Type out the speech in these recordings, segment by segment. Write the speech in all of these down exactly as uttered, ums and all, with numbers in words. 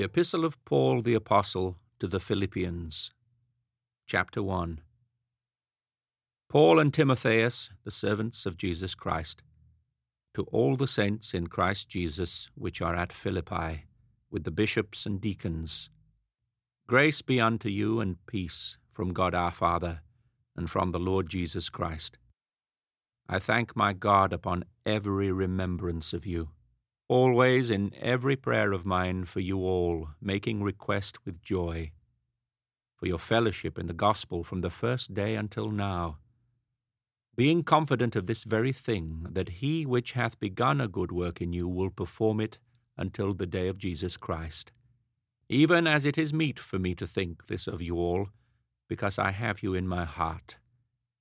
The Epistle of Paul the Apostle to the Philippians. Chapter one. Paul and Timotheus, the servants of Jesus Christ, to all the saints in Christ Jesus which are at Philippi, with the bishops and deacons. Grace be unto you and peace from God our Father and from the Lord Jesus Christ. I thank my God upon every remembrance of you, always in every prayer of mine for you all, making request with joy, for your fellowship in the gospel from the first day until now, being confident of this very thing, that he which hath begun a good work in you will perform it until the day of Jesus Christ. Even as it is meet for me to think this of you all, because I have you in my heart,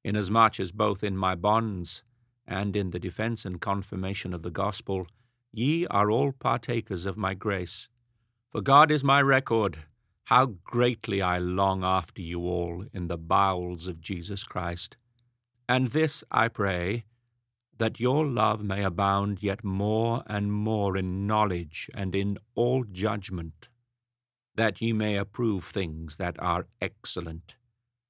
inasmuch as both in my bonds and in the defence and confirmation of the gospel ye are all partakers of my grace. For God is my record, how greatly I long after you all in the bowels of Jesus Christ. And this I pray, that your love may abound yet more and more in knowledge and in all judgment, that ye may approve things that are excellent,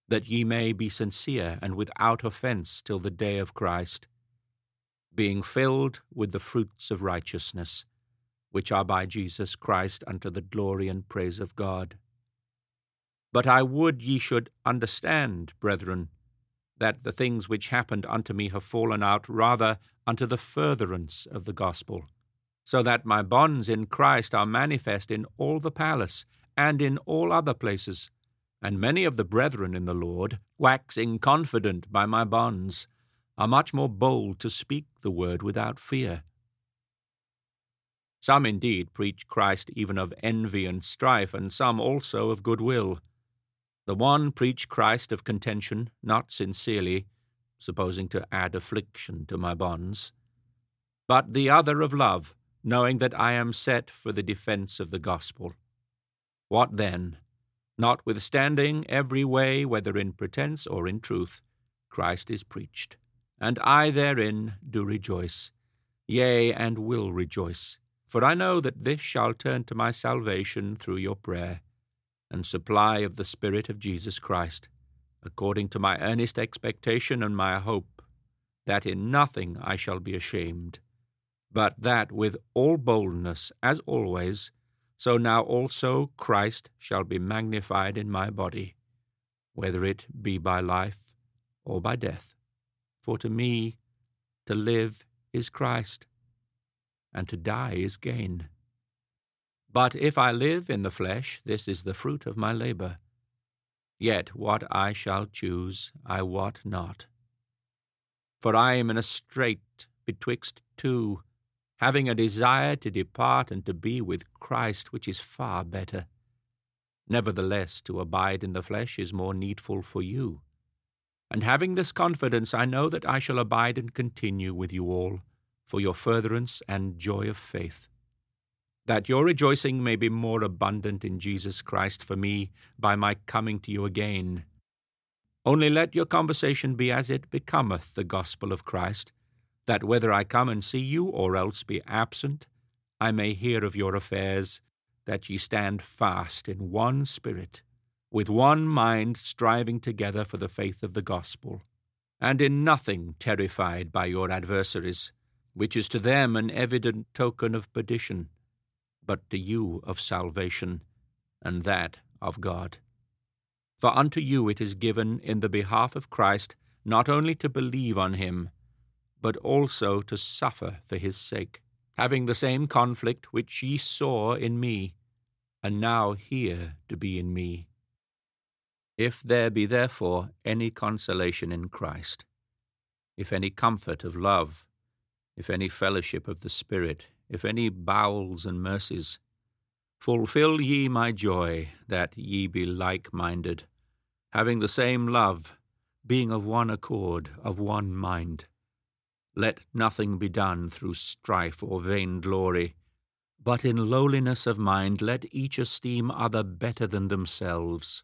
that ye may be sincere and without offence till the day of Christ, being filled with the fruits of righteousness, which are by Jesus Christ unto the glory and praise of God. But I would ye should understand, brethren, that the things which happened unto me have fallen out rather unto the furtherance of the gospel, so that my bonds in Christ are manifest in all the palace and in all other places. And many of the brethren in the Lord, waxing confident by my bonds, are much more bold to speak the word without fear. Some indeed preach Christ even of envy and strife, and some also of goodwill. The one preach Christ of contention, not sincerely, supposing to add affliction to my bonds, but the other of love, knowing that I am set for the defence of the gospel. What then? Notwithstanding, every way, whether in pretence or in truth, Christ is preached, and I therein do rejoice, yea, and will rejoice, for I know that this shall turn to my salvation through your prayer, and supply of the Spirit of Jesus Christ, according to my earnest expectation and my hope, that in nothing I shall be ashamed, but that with all boldness, as always, so now also Christ shall be magnified in my body, whether it be by life or by death. For to me to live is Christ, and to die is gain. But if I live in the flesh, this is the fruit of my labour. Yet what I shall choose, I wot not. For I am in a strait betwixt two, having a desire to depart and to be with Christ, which is far better. Nevertheless, to abide in the flesh is more needful for you. And having this confidence, I know that I shall abide and continue with you all, for your furtherance and joy of faith, that your rejoicing may be more abundant in Jesus Christ for me by my coming to you again. Only let your conversation be as it becometh the gospel of Christ, that whether I come and see you or else be absent, I may hear of your affairs, that ye stand fast in one spirit, with one mind striving together for the faith of the gospel, and in nothing terrified by your adversaries, which is to them an evident token of perdition, but to you of salvation, and that of God. For unto you it is given in the behalf of Christ not only to believe on him, but also to suffer for his sake, having the same conflict which ye saw in me, and now hear to be in me. If there be therefore any consolation in Christ, if any comfort of love, if any fellowship of the Spirit, if any bowels and mercies, fulfill ye my joy, that ye be like-minded, having the same love, being of one accord, of one mind. Let nothing be done through strife or vainglory, but in lowliness of mind let each esteem other better than themselves.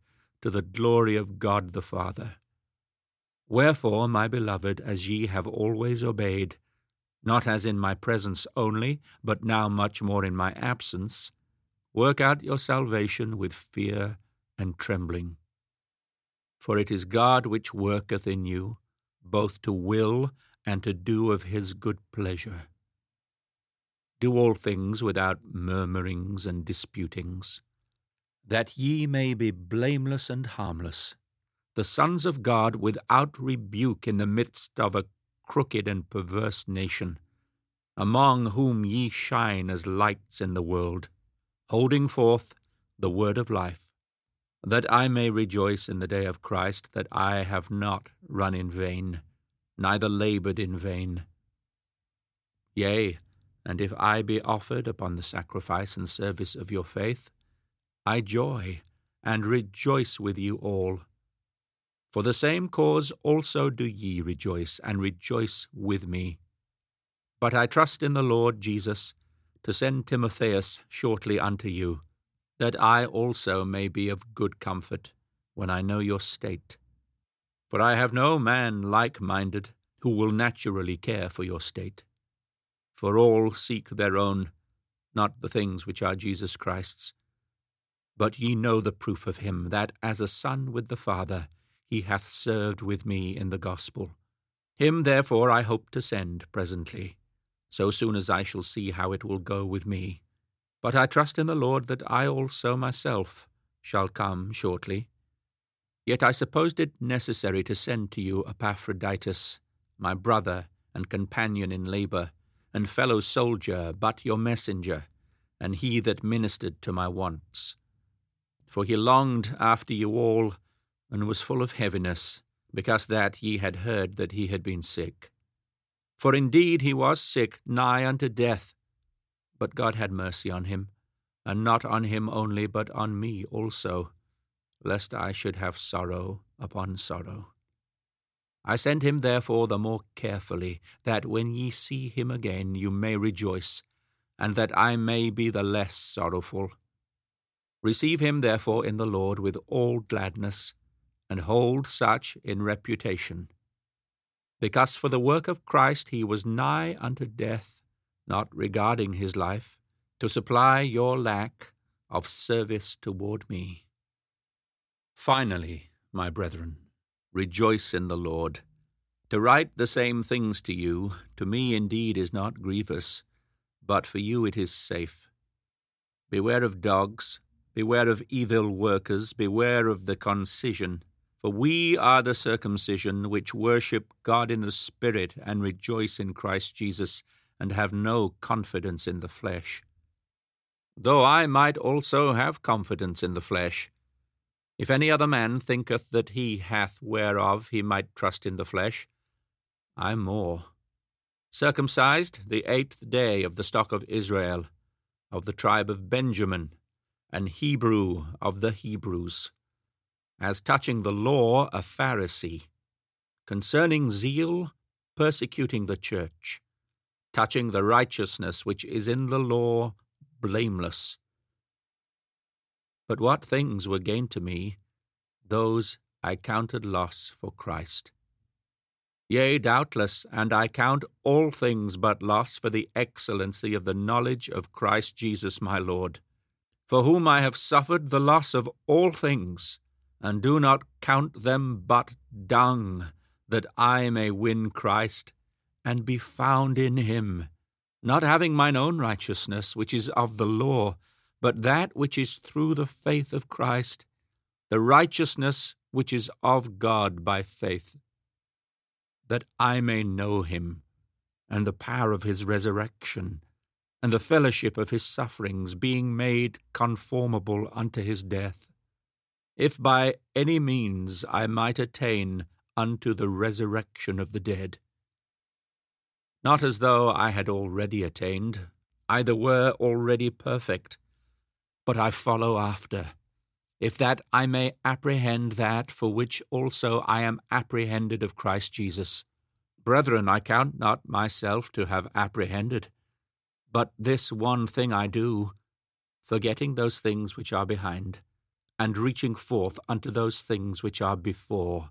to the glory of God the Father. Wherefore, my beloved, as ye have always obeyed, not as in my presence only, but now much more in my absence, work out your salvation with fear and trembling. For it is God which worketh in you, both to will and to do of his good pleasure. Do all things without murmurings and disputings, that ye may be blameless and harmless, the sons of God without rebuke in the midst of a crooked and perverse nation, among whom ye shine as lights in the world, holding forth the word of life, that I may rejoice in the day of Christ that I have not run in vain, neither laboured in vain. Yea, and if I be offered upon the sacrifice and service of your faith, I joy and rejoice with you all. For the same cause also do ye rejoice, and rejoice with me. But I trust in the Lord Jesus to send Timotheus shortly unto you, that I also may be of good comfort when I know your state. For I have no man like-minded who will naturally care for your state. For all seek their own, not the things which are Jesus Christ's. But ye know the proof of him, that as a son with the Father, he hath served with me in the gospel. Him therefore I hope to send presently, so soon as I shall see how it will go with me. But I trust in the Lord that I also myself shall come shortly. Yet I supposed it necessary to send to you Epaphroditus, my brother and companion in labour, and fellow soldier, but your messenger, and he that ministered to my wants. For he longed after you all, and was full of heaviness, because that ye had heard that he had been sick. For indeed he was sick, nigh unto death. But God had mercy on him, and not on him only, but on me also, lest I should have sorrow upon sorrow. I send him therefore the more carefully, that when ye see him again you may rejoice, and that I may be the less sorrowful. Receive him therefore in the Lord with all gladness, and hold such in reputation. Because for the work of Christ he was nigh unto death, not regarding his life, to supply your lack of service toward me. Finally, my brethren, rejoice in the Lord. To write the same things to you, to me indeed is not grievous, but for you it is safe. Beware of dogs, beware of evil workers, beware of the concision. For we are the circumcision which worship God in the Spirit and rejoice in Christ Jesus and have no confidence in the flesh. Though I might also have confidence in the flesh. If any other man thinketh that he hath whereof he might trust in the flesh, I more. Circumcised the eighth day of the stock of Israel, of the tribe of Benjamin, an Hebrew of the Hebrews, as touching the law a Pharisee, concerning zeal persecuting the church, touching the righteousness which is in the law blameless. But what things were gain to me, those I counted loss for Christ. Yea, doubtless, and I count all things but loss for the excellency of the knowledge of Christ Jesus my Lord, for whom I have suffered the loss of all things, and do not count them but dung, that I may win Christ, and be found in him, not having mine own righteousness, which is of the law, but that which is through the faith of Christ, the righteousness which is of God by faith, that I may know him, and the power of his resurrection, and the fellowship of his sufferings, being made conformable unto his death, if by any means I might attain unto the resurrection of the dead. Not as though I had already attained, either were already perfect, but I follow after, if that I may apprehend that for which also I am apprehended of Christ Jesus. Brethren, I count not myself to have apprehended, but this one thing I do, forgetting those things which are behind, and reaching forth unto those things which are before,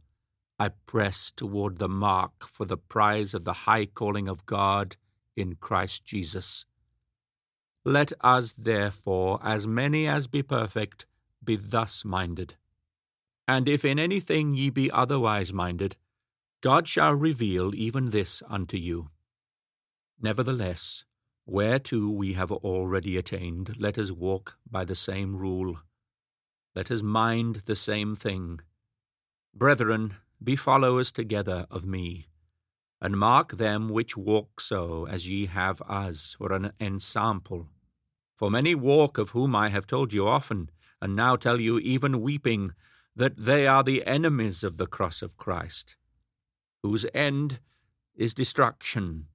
I press toward the mark for the prize of the high calling of God in Christ Jesus. Let us therefore, as many as be perfect, be thus minded. And if in anything ye be otherwise minded, God shall reveal even this unto you. Nevertheless, whereto we have already attained, let us walk by the same rule. Let us mind the same thing. Brethren, be followers together of me, and mark them which walk so, as ye have us for an ensample. For many walk, of whom I have told you often, and now tell you even weeping, that they are the enemies of the cross of Christ, whose end is destruction,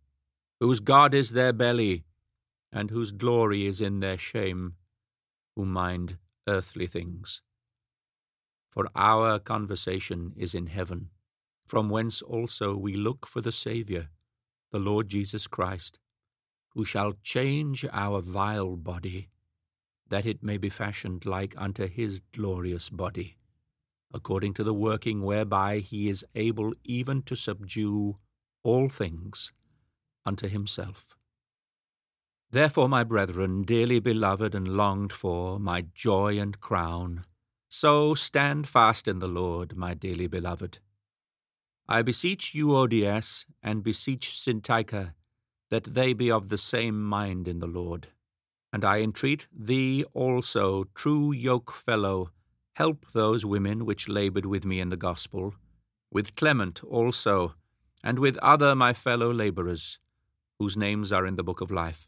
whose God is their belly, and whose glory is in their shame, who mind earthly things. For our conversation is in heaven, from whence also we look for the Saviour, the Lord Jesus Christ, who shall change our vile body, that it may be fashioned like unto his glorious body, according to the working whereby he is able even to subdue all things unto himself. Therefore, my brethren, dearly beloved and longed for, my joy and crown, so stand fast in the Lord, my dearly beloved. I beseech Euodias and beseech Syntyche, that they be of the same mind in the Lord. And I entreat thee also, true yoke-fellow, help those women which laboured with me in the gospel, with Clement also, and with other my fellow labourers, whose names are in the book of life.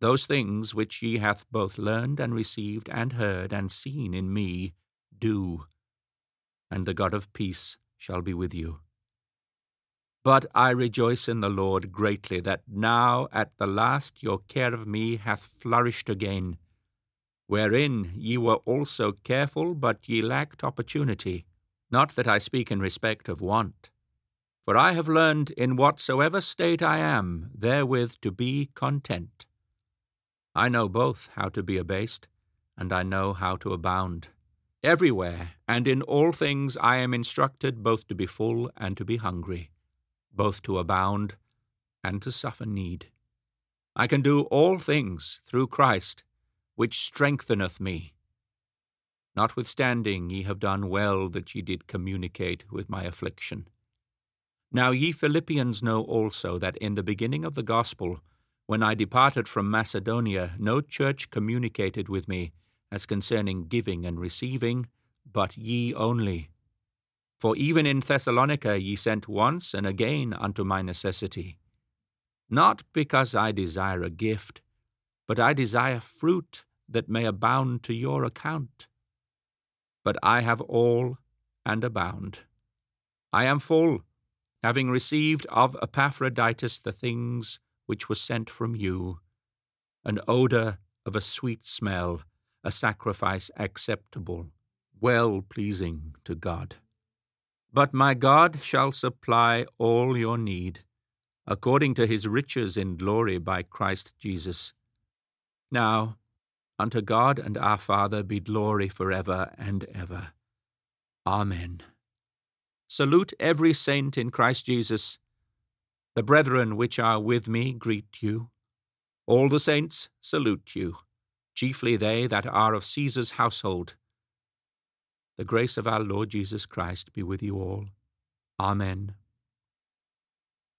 Those things which ye hath both learned and received and heard and seen in me, do, and the God of peace shall be with you. But I rejoice in the Lord greatly that now at the last your care of me hath flourished again, wherein ye were also careful, but ye lacked opportunity. Not that I speak in respect of want. For I have learned in whatsoever state I am, therewith to be content. I know both how to be abased, and I know how to abound. Everywhere and in all things I am instructed both to be full and to be hungry, both to abound and to suffer need. I can do all things through Christ, which strengtheneth me. Notwithstanding, ye have done well that ye did communicate with my affliction. Now ye Philippians know also that in the beginning of the gospel, when I departed from Macedonia, no church communicated with me, as concerning giving and receiving, but ye only. For even in Thessalonica ye sent once and again unto my necessity. Not because I desire a gift, but I desire fruit that may abound to your account. But I have all and abound. I am full, having received of Epaphroditus the things which were sent from you, an odour of a sweet smell, a sacrifice acceptable, well-pleasing to God. But my God shall supply all your need, according to his riches in glory by Christ Jesus. Now, unto God and our Father be glory forever and ever. Amen. Salute every saint in Christ Jesus. The brethren which are with me greet you. All the saints salute you, chiefly they that are of Caesar's household. The grace of our Lord Jesus Christ be with you all. Amen.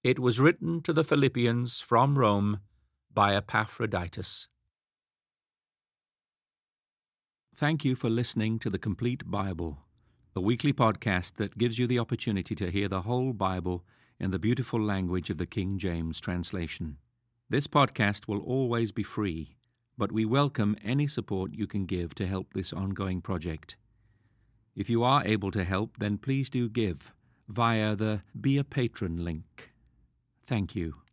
It was written to the Philippians from Rome by Epaphroditus. Thank you for listening to The Complete Bible, a weekly podcast that gives you the opportunity to hear the whole Bible in the beautiful language of the King James translation. This podcast will always be free, but we welcome any support you can give to help this ongoing project. If you are able to help, then please do give via the Be a Patron link. Thank you.